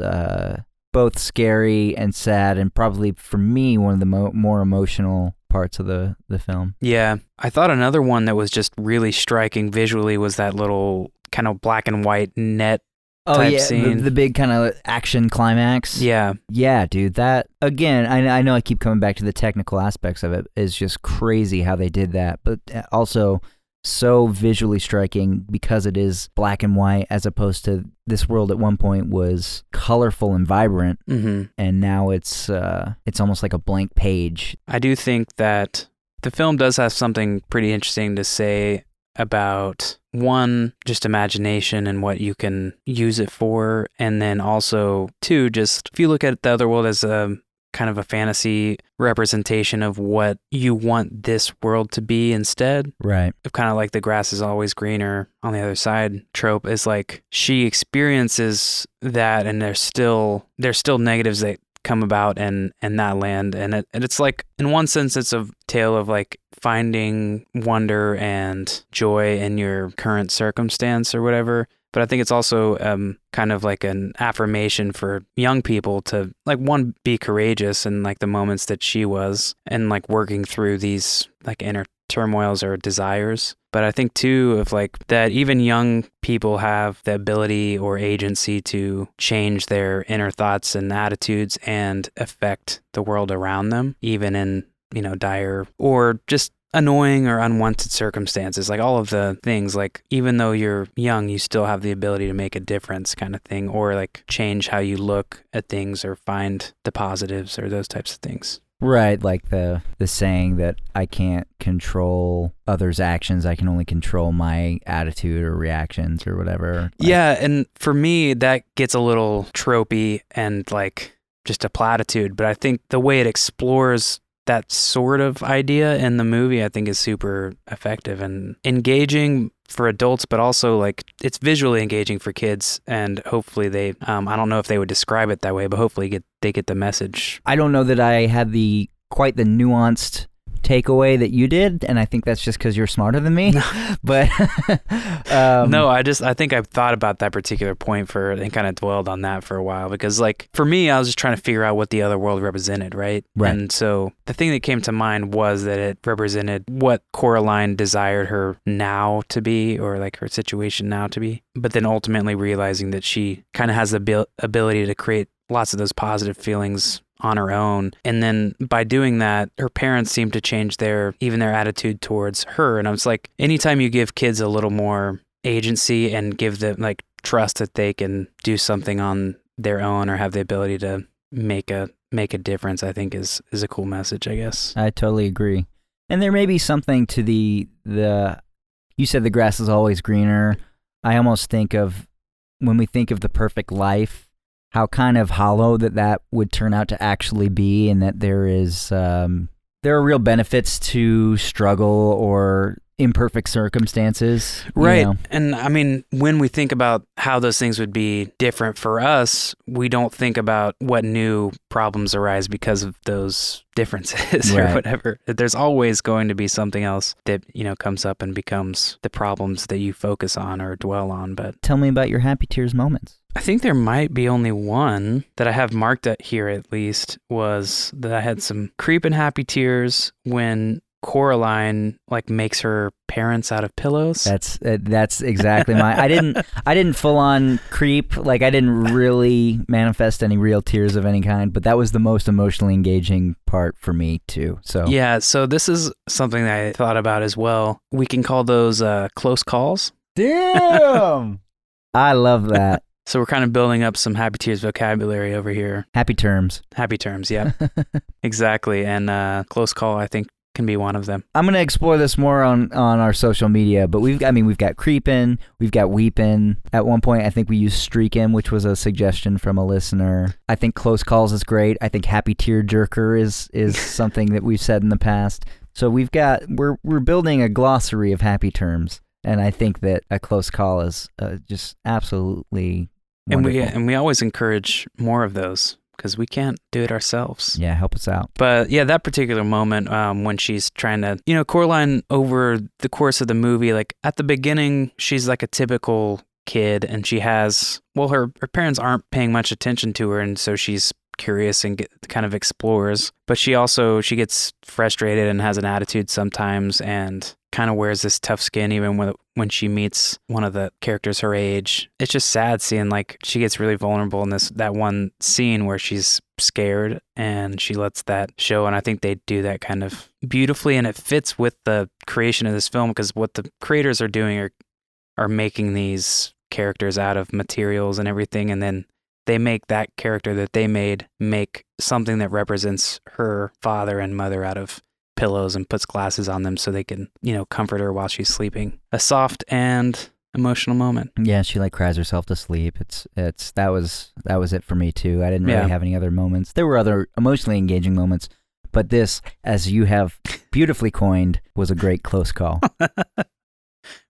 both scary and sad, and probably for me one of the more emotional parts of the film. Yeah, I thought another one that was just really striking visually was that little kind of black and white net. Oh yeah, the big kind of action climax. Yeah. Yeah, dude, that, again, I know I keep coming back to the technical aspects of it. It's just crazy how they did that, but also so visually striking because it is black and white, as opposed to this world at one point was colorful and vibrant, and now it's almost like a blank page. I do think that the film does have something pretty interesting to say about, one, just imagination and what you can use it for. And then also, two, just if you look at the other world as a kind of a fantasy representation of what you want this world to be instead. Right. Of kind of like the grass is always greener on the other side trope is like she experiences that and there's still negatives that come about in that land. And it's like, in one sense, it's a tale of like finding wonder and joy in your current circumstance or whatever. But I think it's also kind of like an affirmation for young people to, like, one, be courageous in like the moments that she was and like working through these like inner turmoils or desires. But I think too of like that even young people have the ability or agency to change their inner thoughts and attitudes and affect the world around them, even in, you know, dire or just annoying or unwanted circumstances, like all of the things, like even though you're young, you still have the ability to make a difference kind of thing, or like change how you look at things or find the positives or those types of things. Right, like the saying that I can't control others' actions, I can only control my attitude or reactions or whatever. Like, yeah, and for me, that gets a little tropey and like just a platitude, but I think the way it explores that sort of idea in the movie, I think, is super effective and engaging for adults, but also like it's visually engaging for kids. And hopefully they, I don't know if they would describe it that way, but hopefully they get the message. I don't know that I had quite the nuanced takeaway that you did, and I think that's just because you're smarter than me. But no, I think I've thought about that particular point and kind of dwelled on that for a while, because like for me, I was just trying to figure out what the other world represented, right? And so the thing that came to mind was that it represented what Coraline desired her now to be, or like her situation now to be, but then ultimately realizing that she kind of has the ability to create lots of those positive feelings on her own. And then by doing that, her parents seem to change their attitude towards her. And I was like, anytime you give kids a little more agency and give them like trust that they can do something on their own or have the ability to make a difference, I think is a cool message, I guess. I totally agree. And there may be something to the you said the grass is always greener. I almost think of, when we think of the perfect life, how kind of hollow that would turn out to actually be, and that there are real benefits to struggle or imperfect circumstances. Right. You know? And I mean, when we think about how those things would be different for us, we don't think about what new problems arise because of those differences or whatever. There's always going to be something else that, you know, comes up and becomes the problems that you focus on or dwell on. But tell me about your happy tears moments. I think there might be only one that I have marked at here, at least, was that I had some creeping happy tears when Coraline like makes her parents out of pillows. That's exactly my. I didn't full on creep. Like, I didn't really manifest any real tears of any kind, but that was the most emotionally engaging part for me too. So yeah. So this is something that I thought about as well. We can call those close calls. Damn. I love that. So we're kind of building up some happy tears vocabulary over here. Happy terms. Yeah, exactly. And close call, I think, can be one of them. I'm going to explore this more on our social media, but we've got creepin', we've got weepin'. At one point, I think we used streakin', which was a suggestion from a listener. I think close calls is great. I think happy tear jerker is something that we've said in the past. So we're building a glossary of happy terms, and I think that a close call is just absolutely wonderful. And we always encourage more of those, because we can't do it ourselves. Yeah, help us out. But yeah, that particular moment when she's trying to, you know, Coraline over the course of the movie, like at the beginning, she's like a typical kid, and she has, well, her parents aren't paying much attention to her, and so she's curious and kind of explores. But she gets frustrated and has an attitude sometimes, and kind of wears this tough skin even when she meets one of the characters her age. It's just sad seeing like she gets really vulnerable in that one scene where she's scared and she lets that show. And I think they do that kind of beautifully, and it fits with the creation of this film, because what the creators are doing are making these characters out of materials and everything, and then they make that character that they made make something that represents her father and mother out of pillows and puts glasses on them so they can, you know, comfort her while she's sleeping. A soft and emotional moment. Yeah, she like cries herself to sleep. It's that was it for me too. I didn't really have any other moments. There were other emotionally engaging moments, but this, as you have beautifully coined, was a great close call.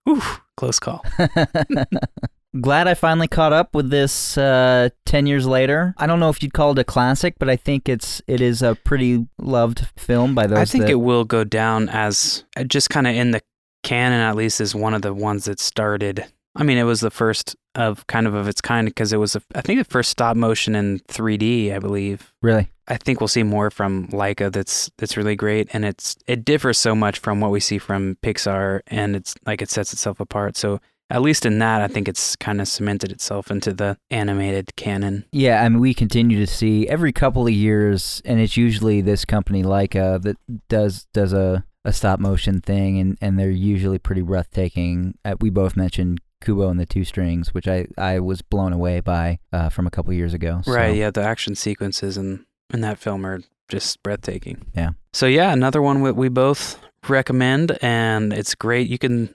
Ooh, close call. Glad I finally caught up with this 10 years later. I don't know if you'd call it a classic, but I think it is a pretty loved film by those. I think it will go down as just kind of in the canon, at least, is one of the ones that started. I mean, it was the first of kind of its kind because it was, I think, the first stop motion in 3D, I believe. Really? I think we'll see more from Laika that's really great, and it differs so much from what we see from Pixar, and it's like it sets itself apart. So at least in that, I think it's kind of cemented itself into the animated canon. Yeah, I mean, we continue to see every couple of years, and it's usually this company, Laika, that does a stop-motion thing, and they're usually pretty breathtaking. We both mentioned Kubo and the Two Strings, which I was blown away by from a couple of years ago. So. Right, yeah, the action sequences in that film are just breathtaking. Yeah. So yeah, another one we both recommend, and it's great. You can...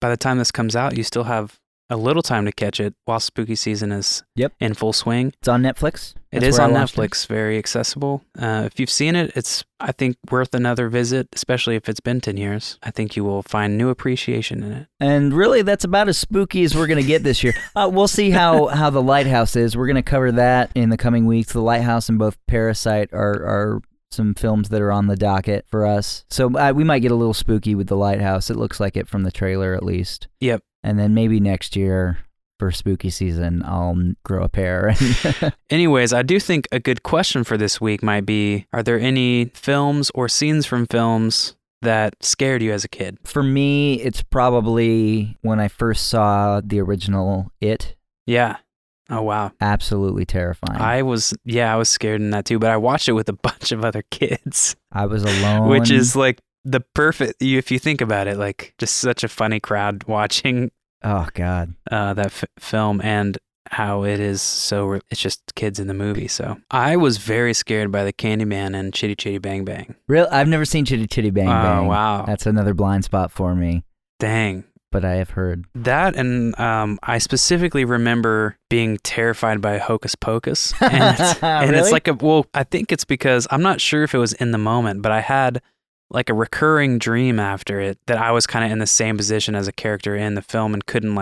By the time this comes out, you still have a little time to catch it while spooky season is in full swing. It's on Netflix. It is on Netflix. Very accessible. If you've seen it, it's, I think, worth another visit, especially if it's been 10 years. I think you will find new appreciation in it. And really, that's about as spooky as we're going to get this year. We'll see how The Lighthouse is. We're going to cover that in the coming weeks. The Lighthouse and both Parasite are some films that are on the docket for us. So we might get a little spooky with The Lighthouse. It looks like it from the trailer, at least. Yep. And then maybe next year for spooky season, I'll grow a pair. Anyways, I do think a good question for this week might be, are there any films or scenes from films that scared you as a kid? For me, it's probably when I first saw the original It. Yeah. Oh, wow. Absolutely terrifying. I was scared in that too, but I watched it with a bunch of other kids. I was alone. Which is like the perfect, if you think about it, like just such a funny crowd watching. Oh, God. That film and how it is so, it's just kids in the movie. So I was very scared by the Candyman and Chitty Chitty Bang Bang. Really? I've never seen Chitty Chitty Bang Bang. Oh, wow. That's another blind spot for me. Dang. But I have heard. That and I specifically remember being terrified by Hocus Pocus. And it's, and really? It's like I think it's because, I'm not sure if it was in the moment, but I had like a recurring dream after it that I was kind of in the same position as a character in the film and couldn't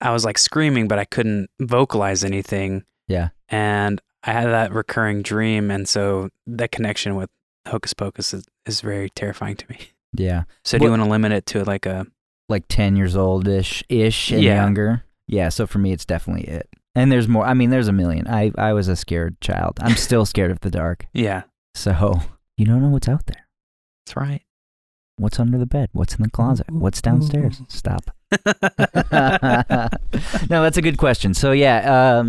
I was like screaming, but I couldn't vocalize anything. Yeah. And I had that recurring dream. And so that connection with Hocus Pocus is very terrifying to me. Yeah. So do you want to limit it to like 10 years old-ish and younger. Yeah, so for me, it's definitely It. And there's more. I mean, there's a million. I was a scared child. I'm still scared of the dark. Yeah. So you don't know what's out there. That's right. What's under the bed? What's in the closet? What's downstairs? Stop. No, that's a good question. So yeah,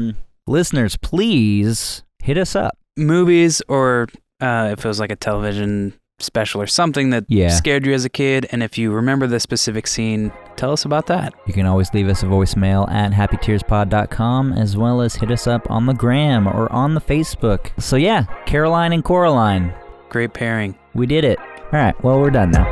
listeners, please hit us up. Movies or if it was like a television special or something that scared you as a kid, and if you remember the specific scene, tell us about that. You can always leave us a voicemail at happytearspod.com, as well as hit us up on the gram or on the Facebook. So yeah, Caroline and Coraline. Great pairing. We did it. All right, well, we're done now.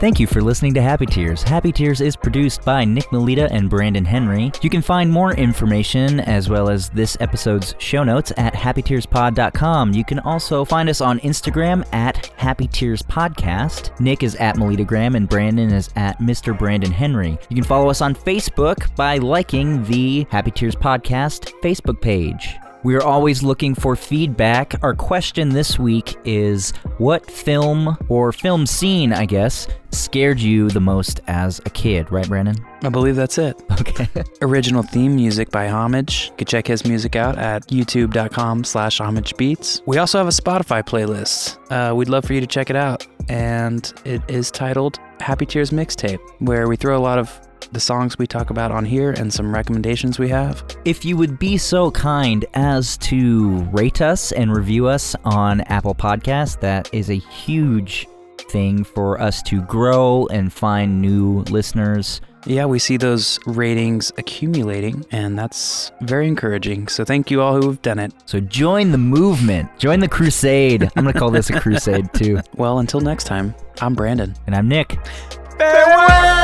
Thank you for listening to Happy Tears. Happy Tears is produced by Nick Melita and Brandon Henry. You can find more information as well as this episode's show notes at happytearspod.com. You can also find us on Instagram at Happy Tears Podcast. Nick is at Melita Graham and Brandon is at Mr. Brandon Henry. You can follow us on Facebook by liking the Happy Tears Podcast Facebook page. We are always looking for feedback. Our question this week is, what film or film scene, I guess, scared you the most as a kid? Right, Brandon? I believe that's it. Okay. Original theme music by Homage. You can check his music out at youtube.com/homagebeats. We also have a Spotify playlist. We'd love for you to check it out. And it is titled Happy Tears Mixtape, where we throw a lot of the songs we talk about on here and some recommendations we have. If you would be so kind as to rate us and review us on Apple Podcasts, that is a huge thing for us to grow and find new listeners. Yeah, we see those ratings accumulating, and that's very encouraging. So thank you all who have done it. So join the movement. Join the crusade. I'm going to call this a crusade, too. Well, until next time, I'm Brandon. And I'm Nick. Farewell!